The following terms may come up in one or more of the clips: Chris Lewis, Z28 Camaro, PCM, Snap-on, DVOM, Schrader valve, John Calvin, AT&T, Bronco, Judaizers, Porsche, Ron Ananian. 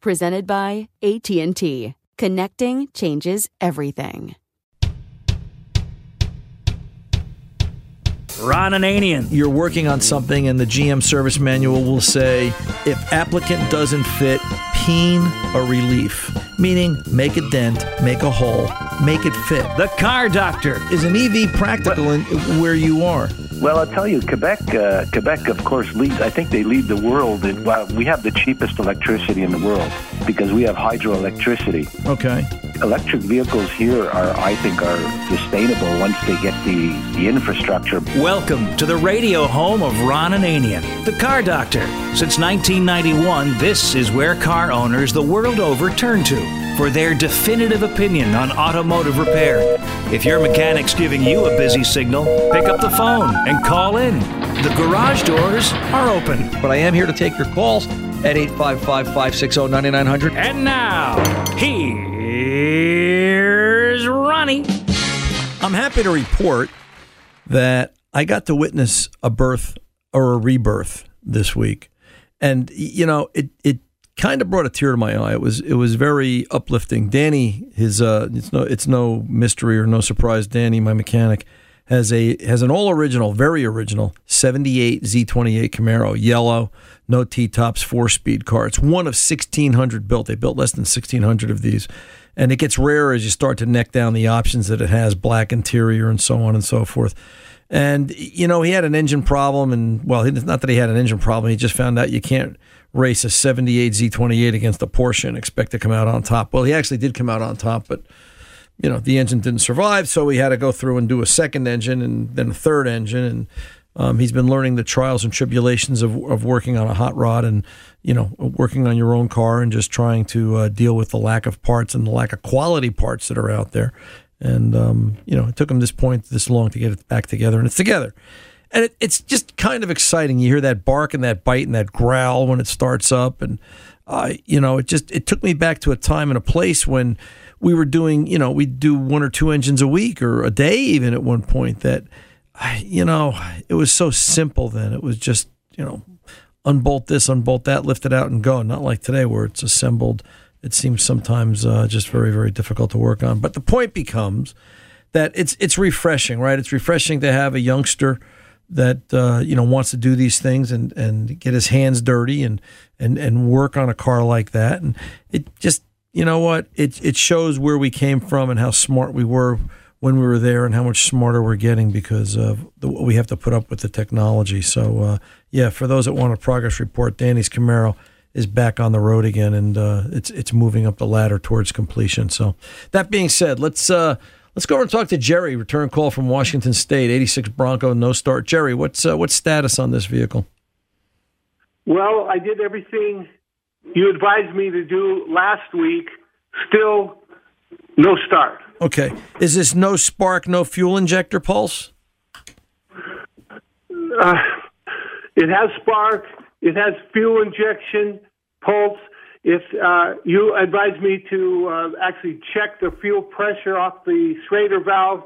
Presented by AT&T. Connecting changes everything. Ron Ananian, you're working on something and the GM service manual will say, if applicant doesn't fit, peen a relief. Meaning, make a dent, make a hole, make it fit. The Car Doctor is an EV practical in where you are. Well, I'll tell you, Quebec, of course, leads. I think they lead the world. Well, we have the cheapest electricity in the world because we have hydroelectricity. Okay. Electric vehicles here are sustainable once they get the infrastructure. Welcome to the radio home of Ron Ananian, the Car Doctor. Since 1991, this is where car owners the world over turn to for their definitive opinion on automotive repair. If your mechanic's giving you a busy signal, pick up the phone and call in. The garage doors are open. But I am here to take your calls at 855-560-9900. And now, here's Ronnie. I'm happy to report that I got to witness a birth or a rebirth this week. And, you know, it kind of brought a tear to my eye. It was very uplifting. Danny, it's no mystery or no surprise, Danny, my mechanic, has an all-original, very original, 78 Z28 Camaro, yellow, no T-tops, 4-speed car. It's one of 1,600 built. They built less than 1,600 of these. And it gets rarer as you start to neck down the options that it has, black interior and so on and so forth. And, you know, he had an engine problem. And, well, it's not that he had an engine problem. He just found out you can't race a 78 Z28 against a Porsche and expect to come out on top. Well, he actually did come out on top, but, you know, the engine didn't survive, so he had to go through and do a second engine and then a third engine. And he's been learning the trials and tribulations of working on a hot rod and, you know, working on your own car and just trying to deal with the lack of parts and the lack of quality parts that are out there. And, you know, it took him this long to get it back together, and it's together. And it's just kind of exciting. You hear that bark and that bite and that growl when it starts up. And, you know, it took me back to a time and a place when we were doing, you know, we'd do one or two engines a week or a day even at one point that, you know, it was so simple then. It was just, you know, unbolt this, unbolt that, lift it out and go. Not like today where it's assembled. It seems sometimes just very, very difficult to work on. But the point becomes that it's refreshing, right? It's refreshing to have a youngster that you know, wants to do these things and get his hands dirty and work on a car like that. And it just, you know what, it shows where we came from and how smart we were when we were there and how much smarter we're getting because of what we have to put up with the technology. So yeah, for those that want a progress report, Danny's Camaro is back on the road again, and it's moving up the ladder towards completion. So that being said, let's go over and talk to Jerry. Return call from Washington State, 86 Bronco, no start. Jerry, what's status on this vehicle? Well, I did everything you advised me to do last week. Still no start. Okay. Is this no spark, no fuel injector pulse? It has spark. It has fuel injection pulse. If you advised me to actually check the fuel pressure off the Schrader valve,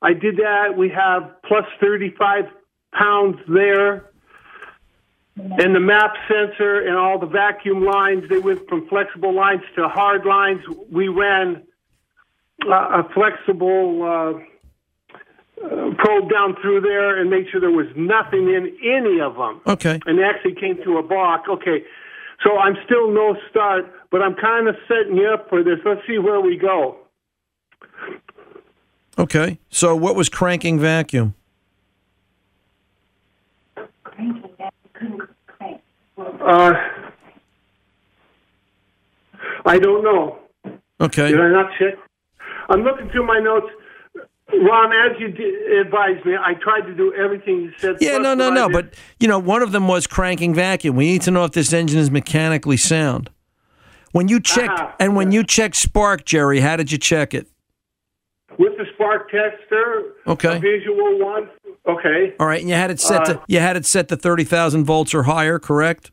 I did that. We have plus 35 pounds there. And the MAP sensor and all the vacuum lines, they went from flexible lines to hard lines. We ran a flexible probe down through there and made sure there was nothing in any of them. Okay. And they actually came to a block. Okay. So I'm still no start, but I'm kind of setting you up for this. Let's see where we go. Okay. So what was cranking vacuum? Cranking vacuum. I don't know. Okay. Did I not check? I'm looking through my notes. Ron, as you advised me, I tried to do everything you said. Yeah, no. But, you know, one of them was cranking vacuum. We need to know if this engine is mechanically sound. When you checked, you checked spark, Jerry, how did you check it? With the spark tester. Okay. A visual one. Okay. All right, and you had it set to 30,000 volts or higher, correct?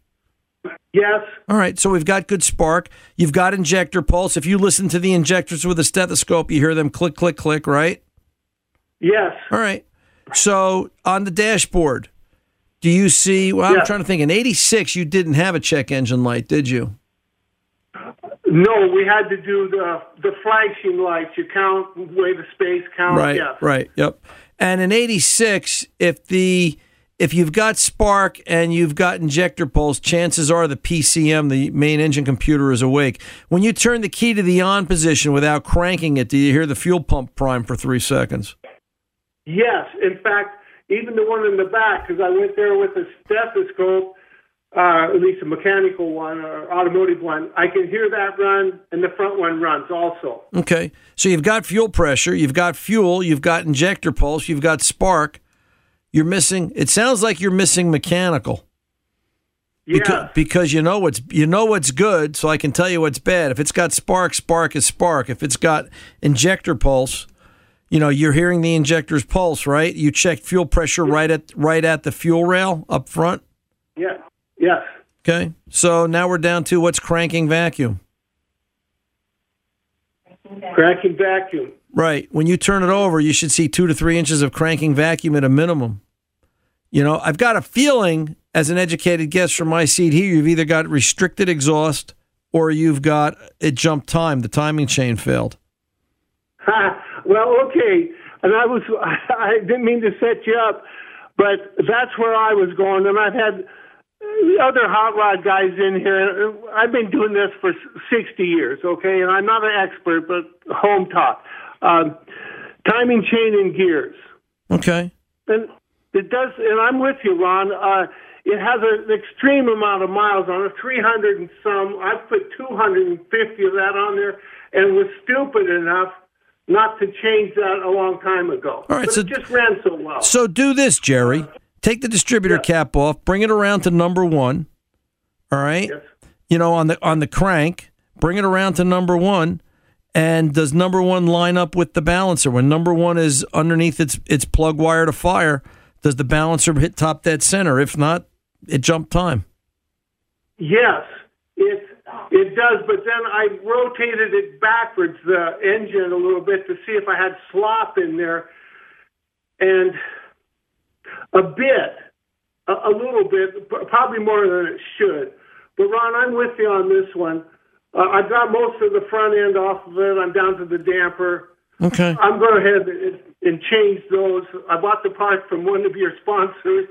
Yes. All right, so we've got good spark. You've got injector pulse. If you listen to the injectors with a stethoscope, you hear them click, click, click, right? Yes. All right. So on the dashboard, do you see, I'm trying to think, in 86 you didn't have a check engine light, did you? No, we had to do the flashing lights. You count, weigh the space, count. Right, yeah. Right, yep. And in 86, if you've got spark and you've got injector pulse, chances are the PCM, the main engine computer, is awake. When you turn the key to the on position without cranking it, do you hear the fuel pump prime for 3 seconds? Yes. In fact, even the one in the back, because I went there with a stethoscope, at least a mechanical one or automotive one, I can hear that run, and the front one runs also. Okay. So you've got fuel pressure, you've got fuel, you've got injector pulse, you've got spark. You're missing, it sounds like you're missing mechanical. Yeah. Because you know what's good, so I can tell you what's bad. If it's got spark, spark is spark. If it's got injector pulse, you know, you're hearing the injector's pulse, right? You checked fuel pressure right at the fuel rail up front? Yeah. Yes. Okay. So now we're down to what's cranking vacuum. Cranking vacuum. Right. When you turn it over, you should see 2 to 3 inches of cranking vacuum at a minimum. You know, I've got a feeling, as an educated guess from my seat here, you've either got restricted exhaust or you've got it jumped time. The timing chain failed. Well, okay. And I didn't mean to set you up, but that's where I was going. And I've had the other hot rod guys in here, I've been doing this for 60 years, okay? And I'm not an expert, but home talk. Timing chain and gears. Okay. And it does, and I'm with you, Ron. It has an extreme amount of miles on it, 300 and some. I've put 250 of that on there and was stupid enough not to change that a long time ago. All right, so it just ran so well. So do this, Jerry. Take the distributor cap off, bring it around to number one, all right? Yes. You know, on the crank, bring it around to number one, and does number one line up with the balancer? When number one is underneath its plug wire to fire, does the balancer hit top dead center? If not, it jumped time. Yes, it does, but then I rotated it backwards, the engine, a little bit to see if I had slop in there, and a little bit, probably more than it should. But, Ron, I'm with you on this one. I've got most of the front end off of it. I'm down to the damper. Okay. I'm going ahead and change those. I bought the parts from one of your sponsors.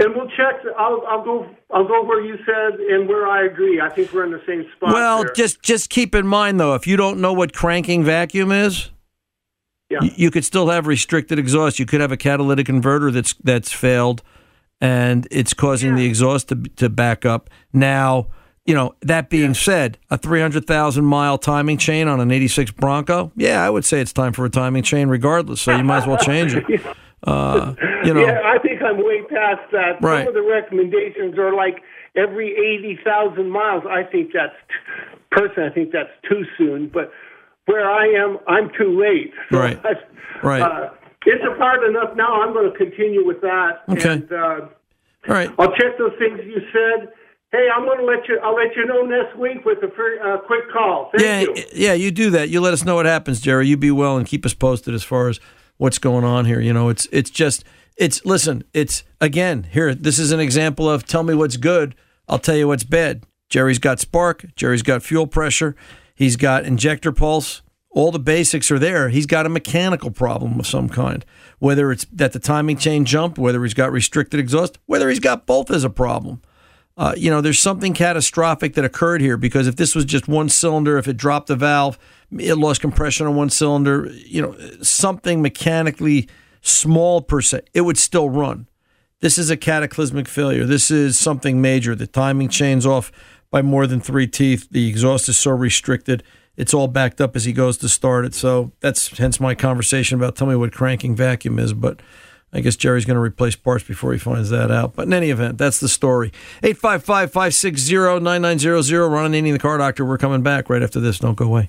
And we'll check. I'll go where you said and where I agree. I think we're in the same spot. Well, there. Just keep in mind, though, if you don't know what cranking vacuum is, yeah. You could still have restricted exhaust. You could have a catalytic converter that's failed, and it's causing the exhaust to back up. Now, you know, that being said, a 300,000-mile timing chain on an 86 Bronco, I would say it's time for a timing chain regardless, so you might as well change it. I think I'm way past that. Right. Some of the recommendations are like every 80,000 miles. I think that's too soon, but where I am, I'm too late. Right. Right. It's hard enough now. I'm going to continue with that. Okay. And, all right. I'll check those things you said. Hey, I'm going to I'll let you know next week with a quick call. Thank you. Yeah, you do that. You let us know what happens, Jerry. You be well and keep us posted as far as what's going on here. You know, this is an example of tell me what's good, I'll tell you what's bad. Jerry's got spark, Jerry's got fuel pressure, he's got injector pulse, all the basics are there. He's got a mechanical problem of some kind, whether it's that the timing chain jumped, whether he's got restricted exhaust, whether he's got both as a problem. There's something catastrophic that occurred here, because if this was just one cylinder, if it dropped the valve, it lost compression on one cylinder, something mechanically small per se, it would still run. This is a cataclysmic failure. This is something major. The timing chain's off by more than 3 teeth. The exhaust is so restricted. It's all backed up as he goes to start it. So that's hence my conversation about tell me what cranking vacuum is, but I guess Jerry's going to replace parts before he finds that out. But in any event, that's the story. 855-560-9900. Ron Ananian, The Car Doctor. We're coming back right after this. Don't go away.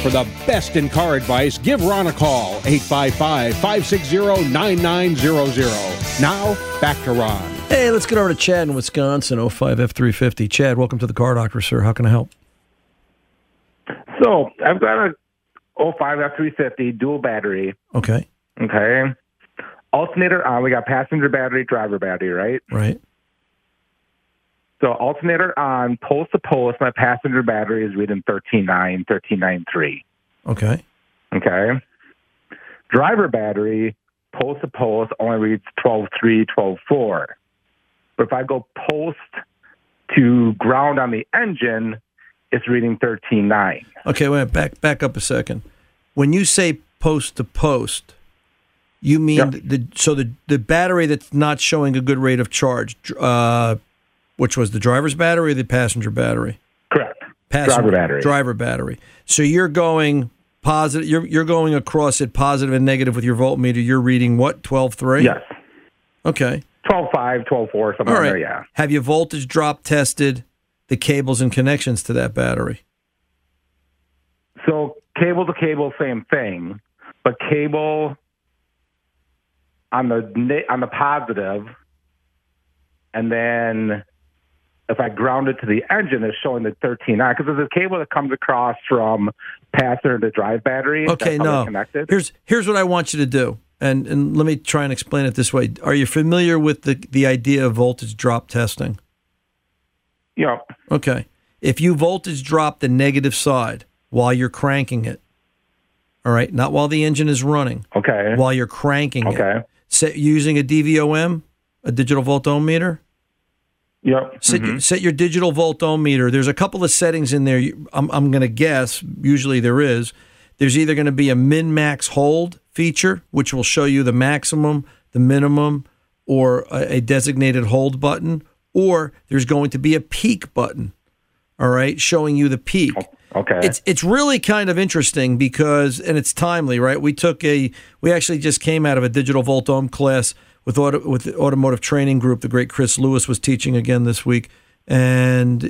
For the best in car advice, give Ron a call, 855-560-9900. Now, back to Ron. Hey, let's get over to Chad in Wisconsin, 05 F350. Chad, welcome to the Car Doctor, sir. How can I help? So, I've got a 05 F350 dual battery. Okay. Alternator on. We got passenger battery, driver battery, right? Right. So alternator on, post to post, my passenger battery is reading 13.9, 13.93. Okay. Driver battery, post to post, only reads 12.3, 12.4. But if I go post to ground on the engine, it's reading 13.9. Okay, wait, back up a second. When you say post to post, you mean the battery that's not showing a good rate of charge, which was the driver's battery or the passenger battery? Correct. Driver battery. So you're going positive. You're going across it positive and negative with your voltmeter. You're reading what, 12.3? Yes. Okay. 12.5, 12.4, something like that. Yeah. Have you voltage drop tested the cables and connections to that battery? So cable to cable, same thing, but cable on the positive, and then if I ground it to the engine, it's showing the 13.9 because there's a cable that comes across from capacitor to drive battery. Okay, no. Here's what I want you to do, and let me try and explain it this way. Are you familiar with the idea of voltage drop testing? Yeah. Okay. If you voltage drop the negative side while you're cranking it, all right, not while the engine is running. Okay. While you're cranking it. Set using a DVOM, a digital volt ohm meter. Yep. Set your digital volt ohm meter. There's a couple of settings in there. I'm going to guess, usually there is. There's either going to be a min-max hold feature, which will show you the maximum, the minimum, or a designated hold button, or there's going to be a peak button, all right, showing you the peak. Okay. It's really kind of interesting because, and it's timely, right? We actually just came out of a digital volt ohm class with the automotive training group. The great Chris Lewis was teaching again this week, and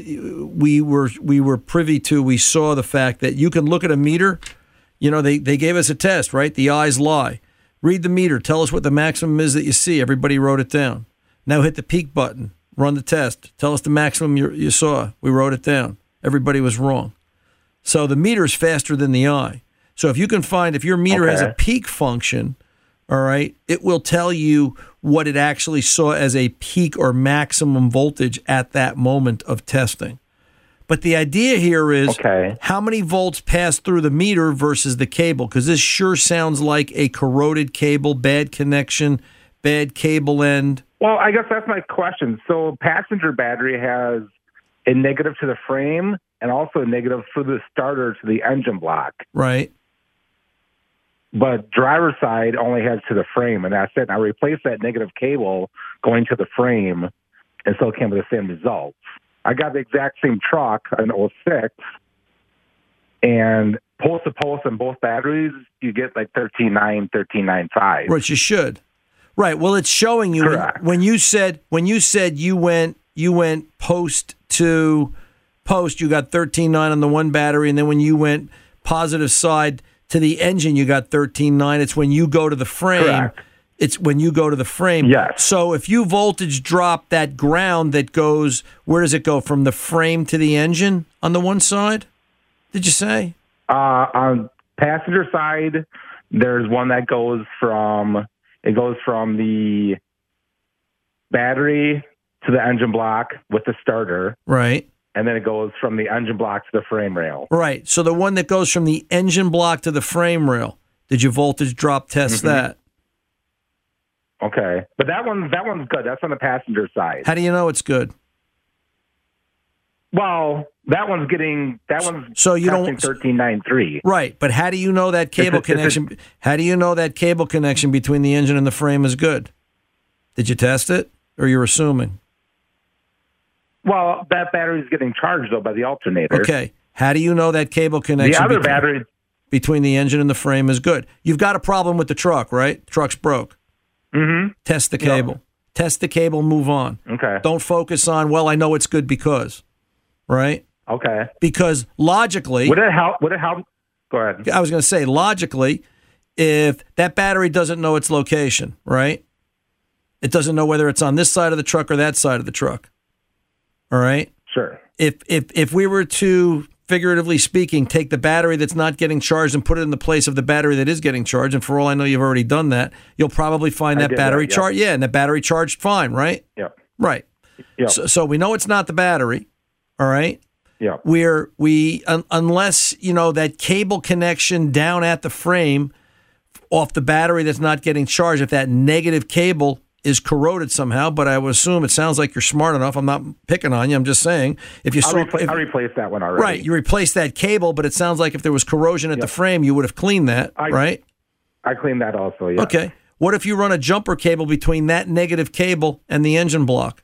we were privy to, we saw the fact that you can look at a meter. You know, they gave us a test, right? The eyes lie. Read the meter. Tell us what the maximum is that you see. Everybody wrote it down. Now hit the peak button. Run the test. Tell us the maximum you saw. We wrote it down. Everybody was wrong. So the meter's faster than the eye. So if your meter has a peak function, all right, it will tell you what it actually saw as a peak or maximum voltage at that moment of testing. But the idea here is how many volts pass through the meter versus the cable, because this sure sounds like a corroded cable, bad connection, bad cable end. Well, I guess that's my question. So passenger battery has a negative to the frame, and also negative for the starter to the engine block. Right. But driver's side only has to the frame, and that's it. And I replaced that negative cable going to the frame, and still came with the same results. I got the exact same truck, an 06, and pulse-to-pulse on both batteries, you get like 13.9, 13.95. Which you should. Right. Well, it's showing you when you said you went post to post, you got 13.9 on the one battery, and then when you went positive side to the engine, you got 13.9. It's when you go to the frame. Correct. It's when you go to the frame. Yes. So if you voltage drop that ground that goes, where does it go? From the frame to the engine on the one side? Did you say? On passenger side, there's one that goes from, it goes from the battery to the engine block with the starter. Right. And then it goes from the engine block to the frame rail. Right. So the one that goes from the engine block to the frame rail, did you voltage drop test that? Okay. But that one's good. That's on the passenger side. How do you know it's good? Well, that one's you don't 13.93. Right. But how do you know that cable connection? How do you know that cable connection between the engine and the frame is good? Did you test it, or you're assuming? Well, that battery is getting charged, though, by the alternator. Okay. How do you know that cable connection between the engine and the frame is good? You've got a problem with the truck, right? The truck's broke. Mm-hmm. Test the cable. Yep. Test the cable, move on. Okay. Don't focus on, well, I know it's good because, right? Okay. Because logically... Would it help? Go ahead. I was going to say, logically, if that battery doesn't know its location, right? It doesn't know whether it's on this side of the truck or that side of the truck. All right? Sure. If we were to, figuratively speaking, take the battery that's not getting charged and put it in the place of the battery that is getting charged, and for all I know you've already done that, you'll probably find that battery charged. Yeah, and the battery charged fine, right? Yeah. Right. Yep. So we know it's not the battery, all right? Yeah. Unless, you know, that cable connection down at the frame off the battery that's not getting charged, if that negative cable is corroded somehow, but I would assume it sounds like you're smart enough. I'm not picking on you. I'm just saying I replaced that one already. Right, you replaced that cable, but it sounds like if there was corrosion at the frame, you would have cleaned that, right? I cleaned that also, yeah. Okay. What if you run a jumper cable between that negative cable and the engine block?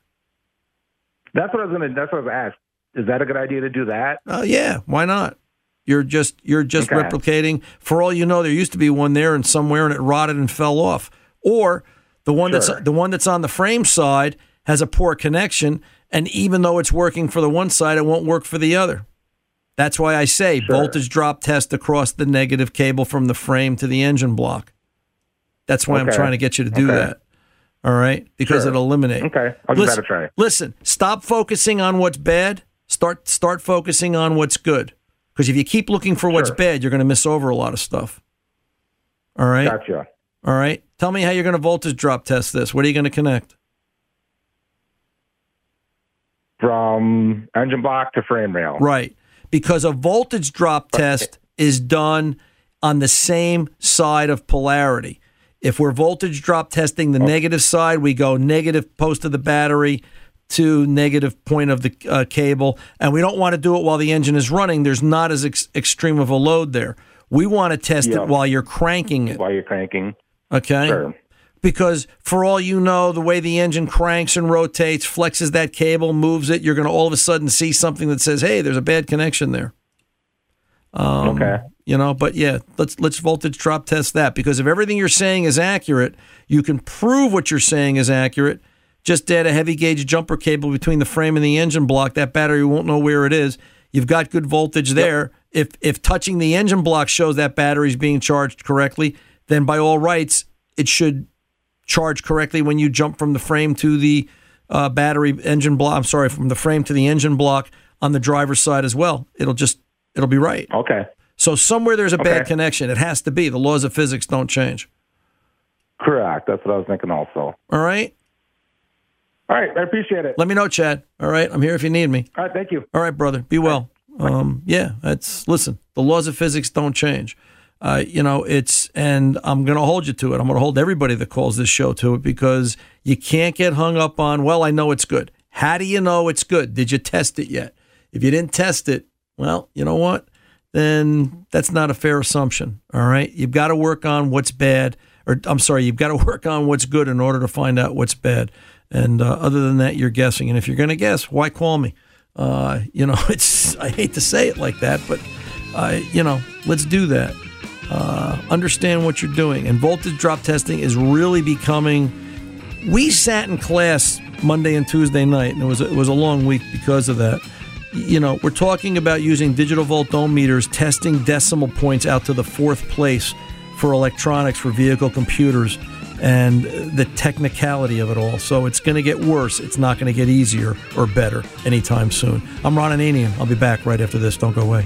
That's what I was asked. Is that a good idea to do that? Oh, yeah. Why not? You're just replicating. For all you know, there used to be one there and somewhere, and it rotted and fell off. Or the one that's on the frame side has a poor connection, and even though it's working for the one side, it won't work for the other. That's why I say voltage drop test across the negative cable from the frame to the engine block. That's why I'm trying to get you to do that. All right? Because it'll eliminate. Okay. I'll give that a try. Listen, stop focusing on what's bad. Start focusing on what's good. Because if you keep looking for what's bad, you're going to miss over a lot of stuff. All right? Gotcha. All right? Tell me how you're going to voltage drop test this. What are you going to connect? From engine block to frame rail. Right. Because a voltage drop test is done on the same side of polarity. If we're voltage drop testing the negative side, we go negative post of the battery to negative point of the cable. And we don't want to do it while the engine is running. There's not as extreme of a load there. We want to test it while you're cranking it. While you're cranking. Okay? Sure. Because for all you know, the way the engine cranks and rotates, flexes that cable, moves it, you're going to all of a sudden see something that says, hey, there's a bad connection there. Okay. You know, but yeah, let's voltage drop test that. Because if everything you're saying is accurate, you can prove what you're saying is accurate. Just add a heavy gauge jumper cable between the frame and the engine block. That battery won't know where it is. You've got good voltage there. If touching the engine block shows that battery's being charged correctly, then by all rights, it should charge correctly when you jump from the frame to the battery engine block. I'm sorry, from the frame to the engine block on the driver's side as well. It'll be right. Okay. So somewhere there's a bad connection. It has to be. The laws of physics don't change. Correct. That's what I was thinking also. All right. All right. I appreciate it. Let me know, Chad. All right. I'm here if you need me. All right. Thank you. All right, brother. Be well. Right. Yeah. Listen, the laws of physics don't change. And I'm going to hold you to it. I'm going to hold everybody that calls this show to it because you can't get hung up on, well, I know it's good. How do you know it's good? Did you test it yet? If you didn't test it, well, you know what? Then that's not a fair assumption. All right. You've got to work on what's bad, you've got to work on what's good in order to find out what's bad. And other than that, you're guessing. And if you're going to guess, why call me? I hate to say it like that, but let's do that. Understand what you're doing. And voltage drop testing is really becoming. We sat in class Monday and Tuesday night, and it was a long week because of that. You know, we're talking about using digital volt ohm meters, testing decimal points out to the fourth place for electronics, for vehicle computers, and the technicality of it all. So it's going to get worse. It's not going to get easier or better anytime soon. I'm Ron Ananian. I'll be back right after this. Don't go away.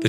The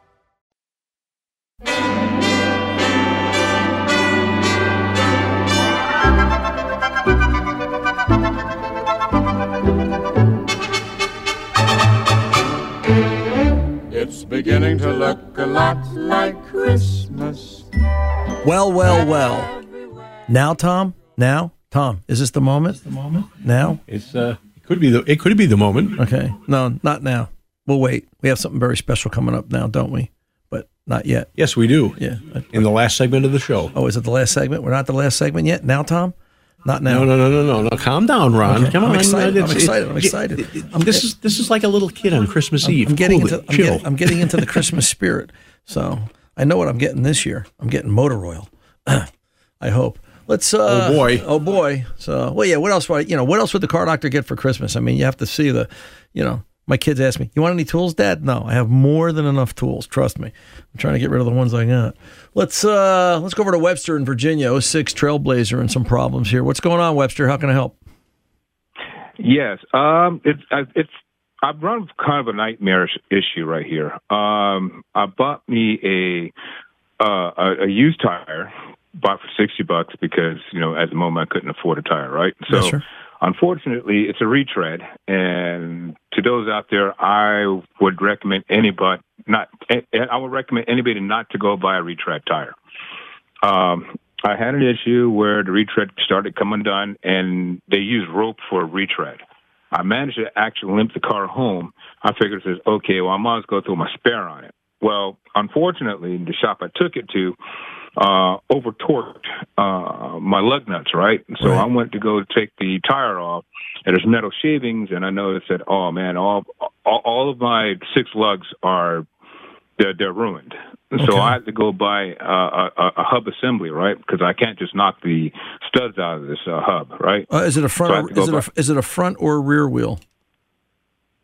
It's beginning to look a lot like Christmas. Well. Now, Tom, is this the moment? Is this the moment? Now? It could be the moment. Okay. No, not now. We'll wait. We have something very special coming up now, don't we? But not yet. Yes, we do. Yeah. In the last segment of the show. Oh, is it the last segment? We're not the last segment yet? Now, Tom? Not now. No. Calm down, Ron. Okay. I'm excited. This is like a little kid on Christmas Eve. I'm getting into the Christmas spirit. So I know what I'm getting this year. I'm getting motor oil. I hope. Let's. Oh boy. So well, yeah. What else would the car doctor get for Christmas? I mean, you have to see the. My kids ask me, "You want any tools, Dad?" No, I have more than enough tools. Trust me. I'm trying to get rid of the ones I got. Let's go over to Webster in Virginia. 06 Trailblazer and some problems here. What's going on, Webster? How can I help? Yes, I've run kind of a nightmarish issue right here. I bought me a used tire, bought for $60 because at the moment I couldn't afford a tire. Right, so. Yes, sir. Unfortunately, it's a retread, and to those out there, I would recommend anybody not to go buy a retread tire. I had an issue where the retread started coming down, and they used rope for a retread. I managed to actually limp the car home. I figured, I might as well go through my spare on it. Well, unfortunately, the shop I took it to over-torqued my lug nuts, right? So right. I went to go take the tire off, and there's metal shavings, and I noticed that, oh, man, all of my 6 lugs are, they're ruined. Okay. So I had to go buy a hub assembly, right? Because I can't just knock the studs out of this hub, right? Is it a front or rear wheel?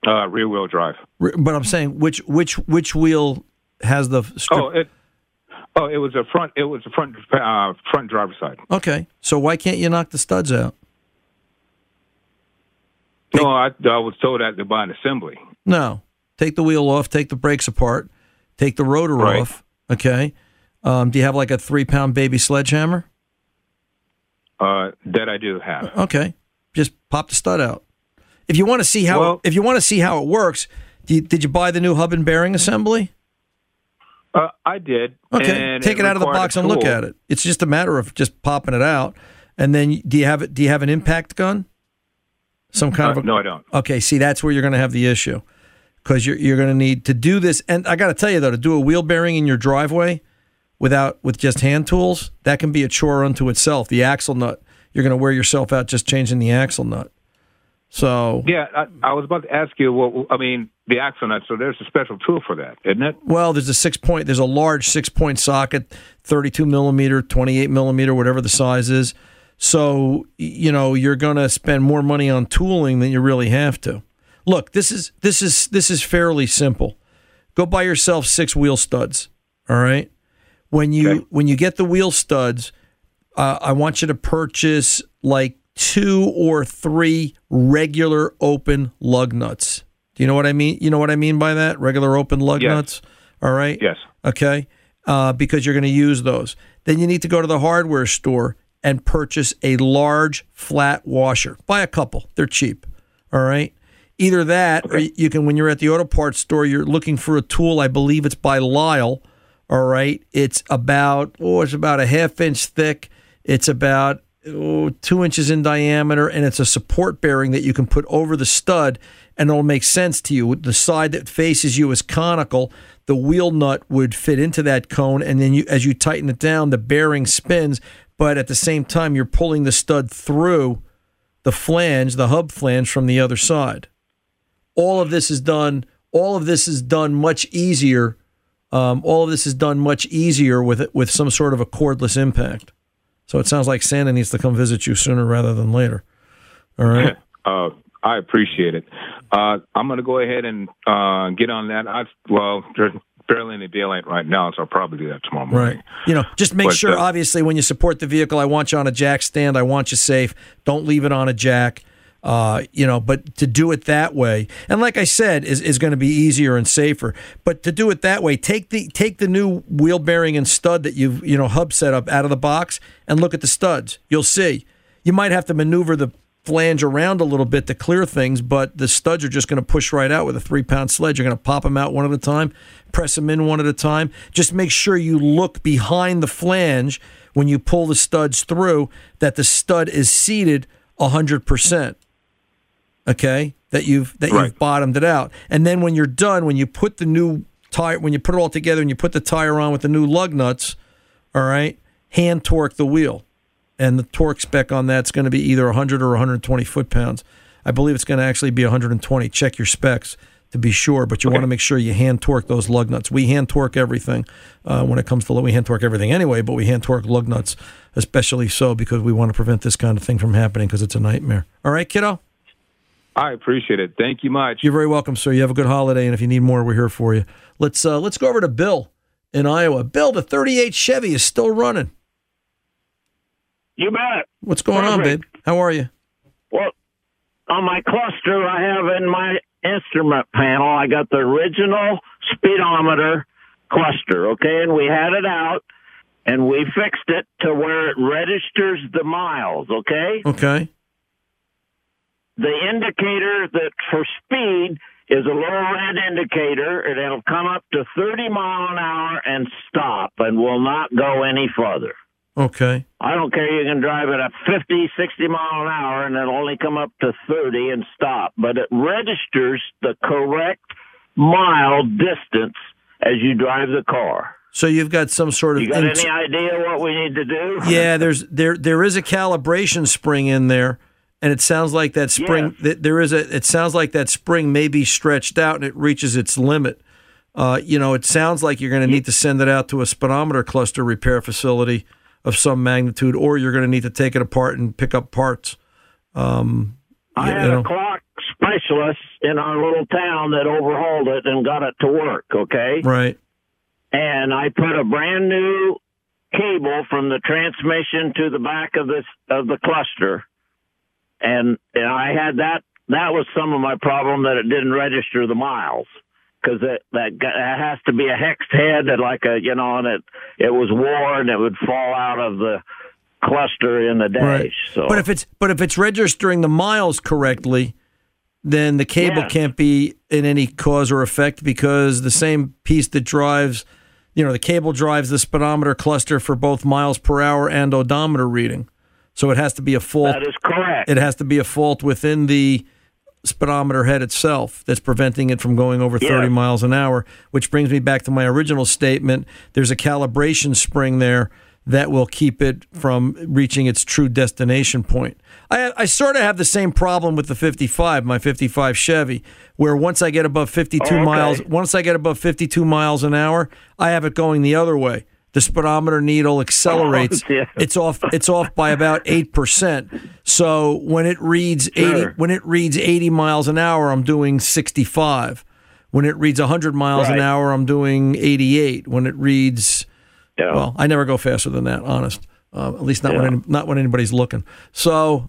Rear wheel drive. But I'm saying which wheel has the strip? It was a front. It was a front driver's side. Okay, so why can't you knock the studs out? I was told I had to buy an assembly. No, take the wheel off, take the brakes apart, take the rotor off. Okay, do you have like a 3-pound baby sledgehammer? That I do have. Okay, just pop the stud out. If you want to see how it works, did you buy the new hub and bearing assembly? I did. Okay, and take it out of the box and look at it. It's just a matter of just popping it out. And then, do you have an impact gun? Some kind of? No, I don't. Okay, see, that's where you're going to have the issue because you're going to need to do this. And I got to tell you though, to do a wheel bearing in your driveway with just hand tools, that can be a chore unto itself. The axle nut, you're going to wear yourself out just changing the axle nut. So yeah, I was about to ask you. Well, I mean the axle nut. So there's a special tool for that, isn't it? Well, there's a large 6-point socket, 32mm, 28mm, whatever the size is. So you're going to spend more money on tooling than you really have to. Look, this is fairly simple. Go buy yourself 6 wheel studs. All right. When you get the wheel studs, I want you to purchase like 2 or 3 regular open lug nuts. Do you know what I mean? You know what I mean by that? Regular open lug nuts? All right? Yes. Okay? Because you're going to use those. Then you need to go to the hardware store and purchase a large flat washer. Buy a couple. They're cheap. All right? Either that or you can, when you're at the auto parts store, you're looking for a tool. I believe it's by Lyle. All right? It's about a 1/2 inch thick. It's about 2 inches in diameter, and it's a support bearing that you can put over the stud, and it'll make sense to you. The side that faces you is conical. The wheel nut would fit into that cone, and then as you tighten it down, the bearing spins, but at the same time, you're pulling the stud through the flange, the hub flange, from the other side. All of this is done much easier with some sort of a cordless impact. So it sounds like Santa needs to come visit you sooner rather than later. All right. I appreciate it. I'm going to go ahead and get on that. There's barely any daylight right now, so I'll probably do that tomorrow morning. Right. Just make sure, obviously, when you support the vehicle, I want you on a jack stand. I want you safe. Don't leave it on a jack. But to do it that way, and like I said, is going to be easier and safer. But to do it that way, take the new wheel bearing and stud that you've hub set up out of the box and look at the studs. You'll see. You might have to maneuver the flange around a little bit to clear things, but the studs are just going to push right out with a 3-pound sled. You're going to pop them out one at a time, press them in one at a time. Just make sure you look behind the flange when you pull the studs through that the stud is seated 100%. Okay, you've bottomed it out, and then when you're done, when you put the new tire, when you put it all together and you put the tire on with the new lug nuts, all right, hand torque the wheel, and the torque spec on that's going to be either 100 or 120 foot-pounds. I believe it's going to actually be 120. Check your specs to be sure, but you want to make sure you hand torque those lug nuts. We hand torque everything when it comes to we hand torque everything anyway, but we hand torque lug nuts especially so because we want to prevent this kind of thing from happening because it's a nightmare. All right, kiddo. I appreciate it. Thank you much. You're very welcome, sir. You have a good holiday, and if you need more, we're here for you. Let's go over to Bill in Iowa. Bill, the 38 Chevy is still running. You bet. What's going on, babe? How are you? Well, on my cluster, I have in my instrument panel, I got the original speedometer cluster, okay? And we had it out, and we fixed it to where it registers the miles, okay? Okay. The indicator that for speed is a little red indicator, and it'll come up to 30 miles an hour and stop and will not go any further. Okay. I don't care. You can drive it at 50, 60 miles an hour, and it'll only come up to 30 and stop. But it registers the correct mile distance as you drive the car. So you've got some sort of... You got any idea what we need to do? Yeah, there is a calibration spring in there. And it sounds like that spring. Yes. It sounds like that spring may be stretched out, and it reaches its limit. It sounds like you're going to need to send it out to a speedometer cluster repair facility of some magnitude, or you're going to need to take it apart and pick up parts. I had a clock specialist in our little town that overhauled it and got it to work. Okay, right. And I put a brand new cable from the transmission to the back of the cluster. And I had that. That was some of my problem, that it didn't register the miles because that has to be a hexed head and and it was worn and it would fall out of the cluster in the dash. Right. So, but if it's registering the miles correctly, then the cable can't be in any cause or effect because the same piece that drives, the cable drives the speedometer cluster for both miles per hour and odometer reading. So it has to be a fault. That is correct. It has to be a fault within the speedometer head itself that's preventing it from going over 30 miles an hour, which brings me back to my original statement. There's a calibration spring there that will keep it from reaching its true destination point. I sort of have the same problem with the 55, my 55 Chevy, where once I get above 52 miles an hour, I have it going the other way. The speedometer needle accelerates. Oh, yeah. It's off by about 8%. So when it reads 80 miles an hour, I'm doing 65. When it reads 100 miles an hour, I'm doing 88. When it reads, I never go faster than that. Honest, at least not when anybody's looking. So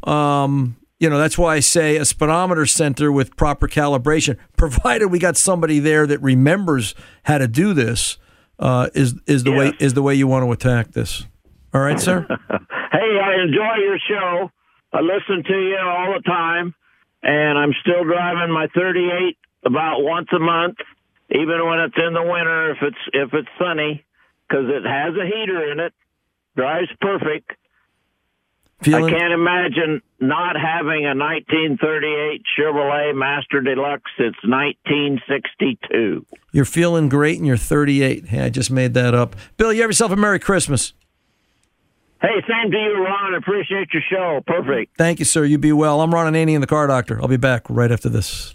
that's why I say a speedometer center with proper calibration, provided we got somebody there that remembers how to do this. Is the way you want to attack this. All right, sir? Hey, I enjoy your show. I listen to you all the time, and I'm still driving my 38 about once a month, even when it's in the winter, if it's sunny, because it has a heater in it. Drives perfect. I can't imagine not having a 1938 Chevrolet Master Deluxe since 1962. You're feeling great and you're 38. Hey, I just made that up. Bill, you have yourself a Merry Christmas. Hey, same to you, Ron. Appreciate your show. Perfect. Thank you, sir. You be well. I'm Ron Ananian, the Car Doctor. I'll be back right after this.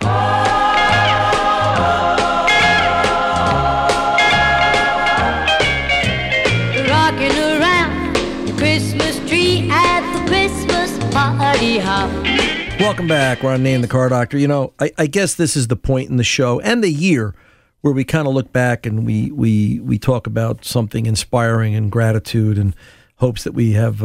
Rocking around the Christmas tree at the Christmas party hop. Welcome back. Ron Ananian, the Car Doctor. You know, I guess this is the point in the show and the year where we kind of look back and we talk about something inspiring and gratitude and hopes that we have,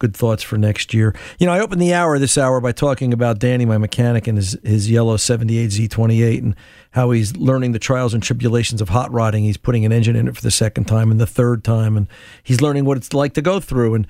good thoughts for next year. You know, I opened the hour this hour by talking about Danny, my mechanic, and his yellow 78 Z28 and how he's learning the trials and tribulations of hot rodding. He's putting an engine in it for the second time and the third time, and he's learning what it's like to go through. And,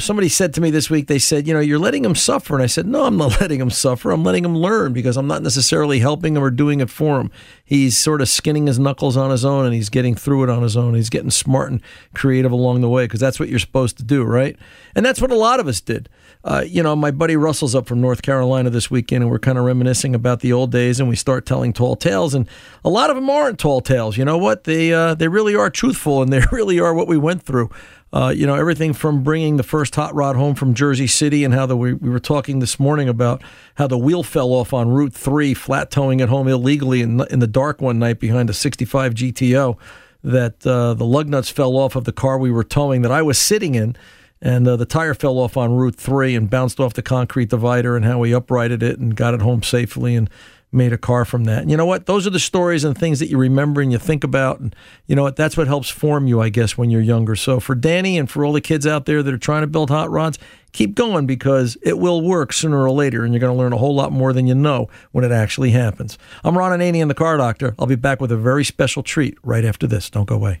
somebody said to me this week, they said, you're letting him suffer. And I said, no, I'm not letting him suffer. I'm letting him learn because I'm not necessarily helping him or doing it for him. He's sort of skinning his knuckles on his own, and he's getting through it on his own. He's getting smart and creative along the way because that's what you're supposed to do, right? And that's what a lot of us did. My buddy Russell's up from North Carolina this weekend, and we're kind of reminiscing about the old days, and we start telling tall tales, and a lot of them aren't tall tales. You know what? They really are truthful, and they really are what we went through. Everything from bringing the first hot rod home from Jersey City and how we were talking this morning about how the wheel fell off on Route 3, flat-towing it home illegally in the dark one night behind a 65 GTO. That the lug nuts fell off of the car we were towing that I was sitting in, and the tire fell off on Route 3 and bounced off the concrete divider, and how we uprighted it and got it home safely and made a car from that. And you know what? Those are the stories and things that you remember and you think about. And you know what? That's what helps form you, I guess, when you're younger. So for Danny and for all the kids out there that are trying to build hot rods, keep going because it will work sooner or later, and you're going to learn a whole lot more than you know when it actually happens. I'm Ron Ananian, the Car Doctor. I'll be back with a very special treat right after this. Don't go away.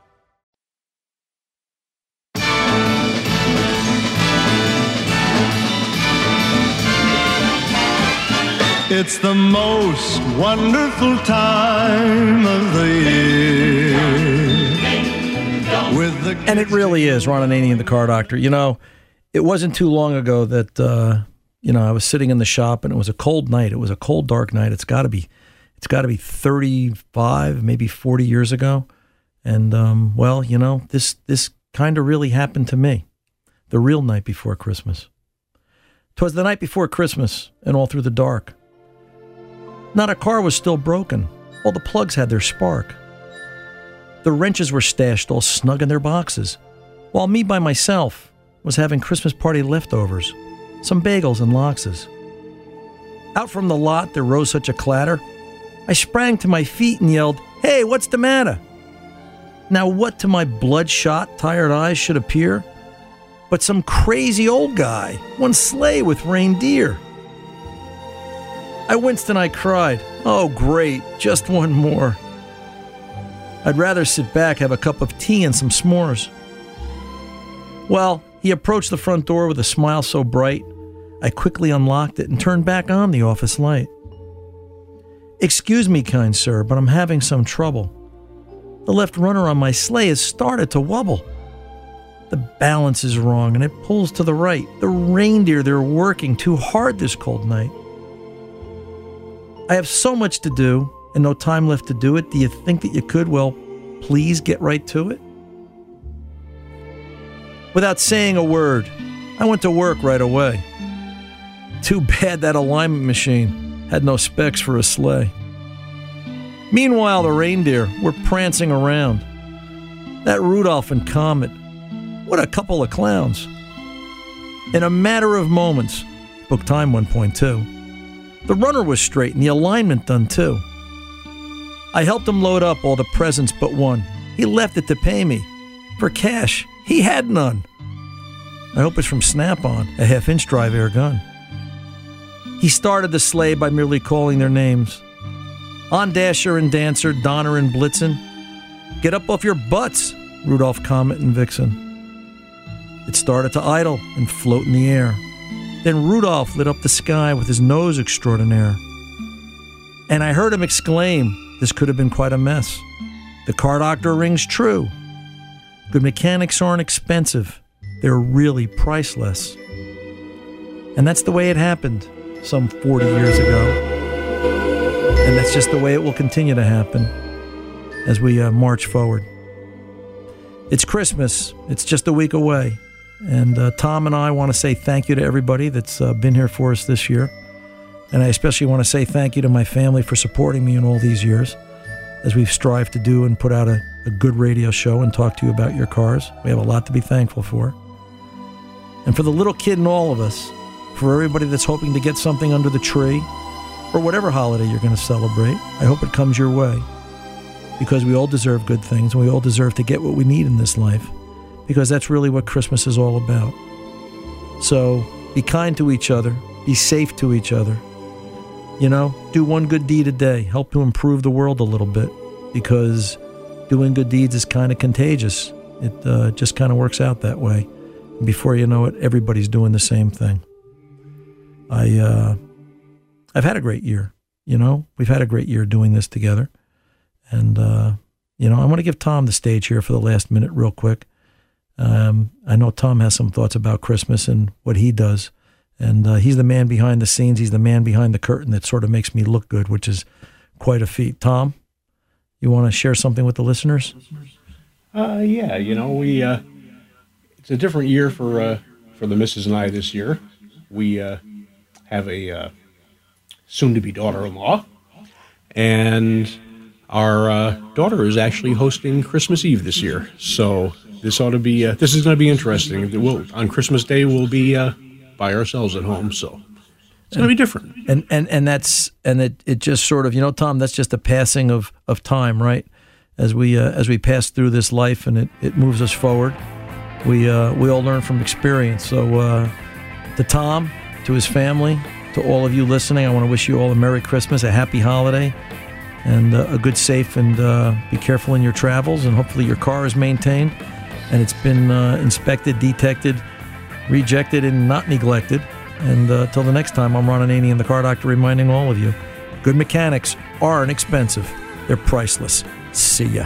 It's the most wonderful time of the year. And it really is, Ron Ananian, the car doctor. You know, it wasn't too long ago that, I was sitting in the shop and it was a cold night. It was a cold, dark night. It's got to be 35, maybe 40 years ago. And, this kind of really happened to me. The real night before Christmas. 'Twas the night before Christmas and all through the dark. Not a car was still broken. All the plugs had their spark. The wrenches were stashed all snug in their boxes, while me by myself was having Christmas party leftovers, some bagels and loxes. Out from the lot there rose such a clatter, I sprang to my feet and yelled, "Hey, what's the matter?" Now what to my bloodshot, tired eyes should appear but some crazy old guy, one sleigh with reindeer. I winced and I cried, "Oh great, just one more." I'd rather sit back, have a cup of tea and some s'mores. Well, he approached the front door with a smile so bright, I quickly unlocked it and turned back on the office light. "Excuse me, kind sir, but I'm having some trouble. The left runner on my sleigh has started to wobble. The balance is wrong and it pulls to the right. The reindeer, they're working too hard this cold night. I have so much to do and no time left to do it. Do you think that you could, please get right to it?" Without saying a word, I went to work right away. Too bad that alignment machine had no specs for a sleigh. Meanwhile, the reindeer were prancing around. That Rudolph and Comet, what a couple of clowns. In a matter of moments, book time 1.2, the runner was straight and the alignment done too. I helped him load up all the presents but one. He left it to pay me. For cash, he had none. I hope it's from Snap-on, a half-inch drive air gun. He started the sleigh by merely calling their names. Ondasher and Dancer, Donner and Blitzen. "Get up off your butts," Rudolph, Comet, and Vixen. It started to idle and float in the air. Then Rudolph lit up the sky with his nose extraordinaire. And I heard him exclaim, "This could have been quite a mess. The car doctor rings true. Good mechanics aren't expensive. They're really priceless." And that's the way it happened some 40 years ago. And that's just the way it will continue to happen as we march forward. It's Christmas. It's just a week away. And Tom and I want to say thank you to everybody that's been here for us this year. And I especially want to say thank you to my family for supporting me in all these years as we've strived to do and put out a good radio show and talk to you about your cars. We have a lot to be thankful for. And for the little kid in all of us, for everybody that's hoping to get something under the tree or whatever holiday you're going to celebrate, I hope it comes your way because we all deserve good things and we all deserve to get what we need in this life. Because that's really what Christmas is all about. So be kind to each other. Be safe to each other. You know, do one good deed a day. Help to improve the world a little bit. Because doing good deeds is kind of contagious. It just kind of works out that way. And before you know it, everybody's doing the same thing. I've had a great year. You know, we've had a great year doing this together. And, I want to give Tom the stage here for the last minute real quick. I know Tom has some thoughts about Christmas and what he does. And he's the man behind the scenes. He's the man behind the curtain that sort of makes me look good, which is quite a feat. Tom, you want to share something with the listeners? It's a different year for the missus and I this year. We have a soon-to-be daughter-in-law. And our daughter is actually hosting Christmas Eve this year. So... this is going to be interesting. On Christmas Day, we'll be by ourselves at home, so it's going to be different. And that's it just sort of, Tom, that's just the passing of time, right? as we pass through this life, and it moves us forward. We all learn from experience. So to Tom, to his family, to all of you listening, I want to wish you all a Merry Christmas, a Happy Holiday, and a good, safe, and be careful in your travels. And hopefully your car is maintained, and it's been inspected, detected, rejected, and not neglected. And till the next time, I'm Ron Ananian, the Car Doctor, reminding all of you, good mechanics are inexpensive. They're priceless. See ya.